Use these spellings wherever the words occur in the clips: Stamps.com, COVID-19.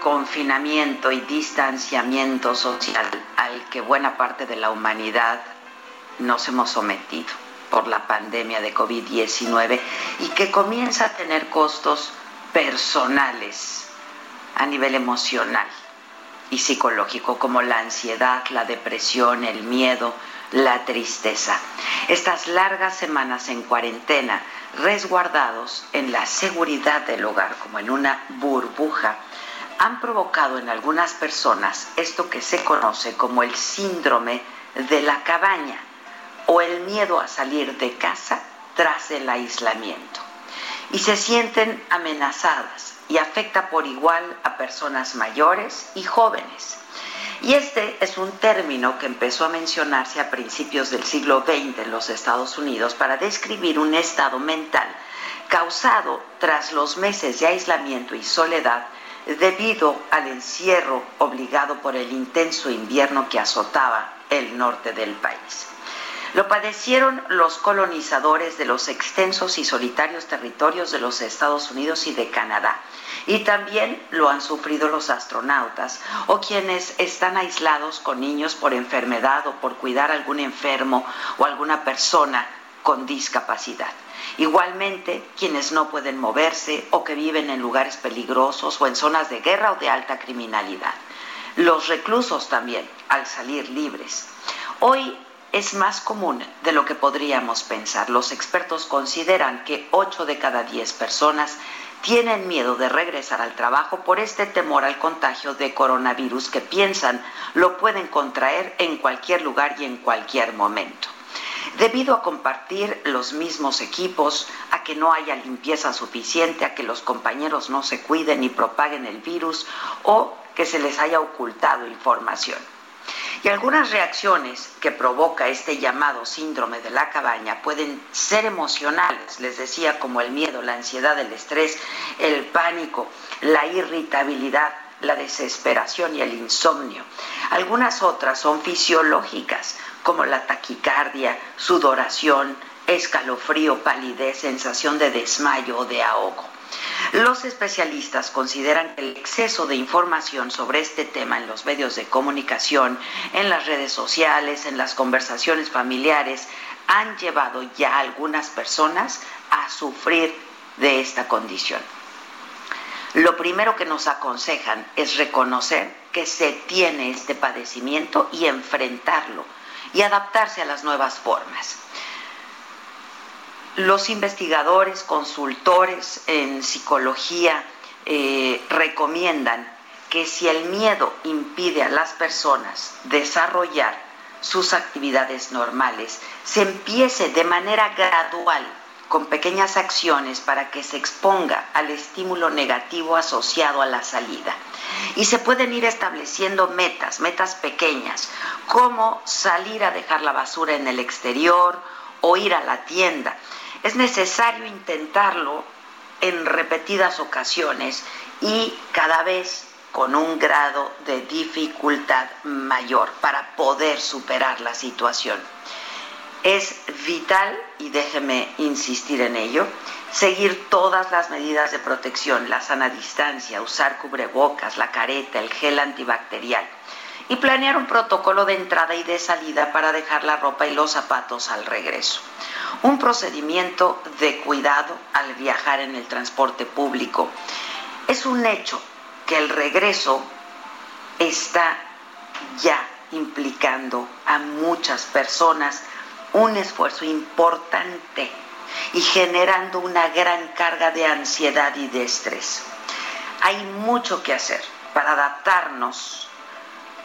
Confinamiento y distanciamiento social al que buena parte de la humanidad nos hemos sometido por la pandemia de COVID-19 y que comienza a tener costos personales a nivel emocional y psicológico, como la ansiedad, la depresión, el miedo, la tristeza. Estas largas semanas en cuarentena, resguardados en la seguridad del hogar, como en una burbuja, han provocado en algunas personas esto que se conoce como el síndrome de la cabaña o el miedo a salir de casa tras el aislamiento. Y se sienten amenazadas y afecta por igual a personas mayores y jóvenes. Y este es un término que empezó a mencionarse a principios del siglo XX en los Estados Unidos para describir un estado mental causado tras los meses de aislamiento y soledad debido al encierro obligado por el intenso invierno que azotaba el norte del país. Lo padecieron los colonizadores de los extensos y solitarios territorios de los Estados Unidos y de Canadá, y también lo han sufrido los astronautas o quienes están aislados con niños por enfermedad o por cuidar a algún enfermo o alguna persona con discapacidad. Igualmente, quienes no pueden moverse o que viven en lugares peligrosos o en zonas de guerra o de alta criminalidad. Los reclusos también, al salir libres. Hoy es más común de lo que podríamos pensar. Los expertos consideran que 8 de cada 10 personas tienen miedo de regresar al trabajo por este temor al contagio de coronavirus que piensan lo pueden contraer en cualquier lugar y en cualquier momento. Debido a compartir los mismos equipos, a que no haya limpieza suficiente, a que los compañeros no se cuiden y propaguen el virus o que se les haya ocultado información. Y algunas reacciones que provoca este llamado síndrome de la cabaña pueden ser emocionales, les decía, como el miedo, la ansiedad, el estrés, el pánico, la irritabilidad, la desesperación y el insomnio. Algunas otras son fisiológicas, como la taquicardia, sudoración, escalofrío, palidez, sensación de desmayo o de ahogo. Los especialistas consideran que el exceso de información sobre este tema en los medios de comunicación, en las redes sociales, en las conversaciones familiares, han llevado ya a algunas personas a sufrir de esta condición. Lo primero que nos aconsejan es reconocer que se tiene este padecimiento y enfrentarlo y adaptarse a las nuevas formas. Los investigadores, consultores en psicología recomiendan que si el miedo impide a las personas desarrollar sus actividades normales, se empiece de manera gradual con pequeñas acciones para que se exponga al estímulo negativo asociado a la salida. Y se pueden ir estableciendo metas pequeñas, como salir a dejar la basura en el exterior o ir a la tienda. Es necesario intentarlo en repetidas ocasiones y cada vez con un grado de dificultad mayor para poder superar la situación. Es vital, y déjeme insistir en ello, seguir todas las medidas de protección, la sana distancia, usar cubrebocas, la careta, el gel antibacterial. y planear un protocolo de entrada y de salida para dejar la ropa y los zapatos al regreso. Un procedimiento de cuidado al viajar en el transporte público. Es un hecho que el regreso está ya implicando a muchas personas un esfuerzo importante y generando una gran carga de ansiedad y de estrés. Hay mucho que hacer para adaptarnos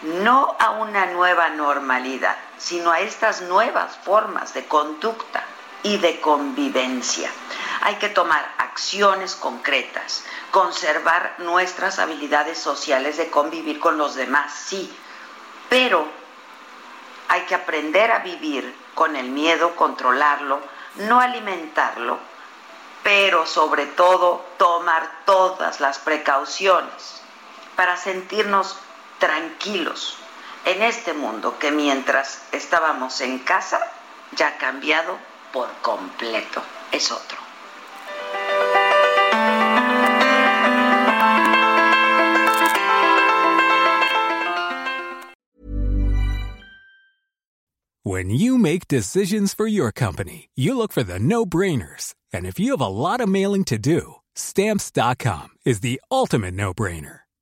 no a una nueva normalidad, sino a estas nuevas formas de conducta y de convivencia. Hay que tomar acciones concretas, conservar nuestras habilidades sociales de convivir con los demás, sí, pero hay que aprender a vivir con el miedo, controlarlo, no alimentarlo, pero sobre todo tomar todas las precauciones para sentirnos tranquilos en este mundo que mientras estábamos en casa ya ha cambiado por completo. Es otro. When you make decisions for your company, you look for the no-brainers. And if you have a lot of mailing to do, Stamps.com is the ultimate no-brainer.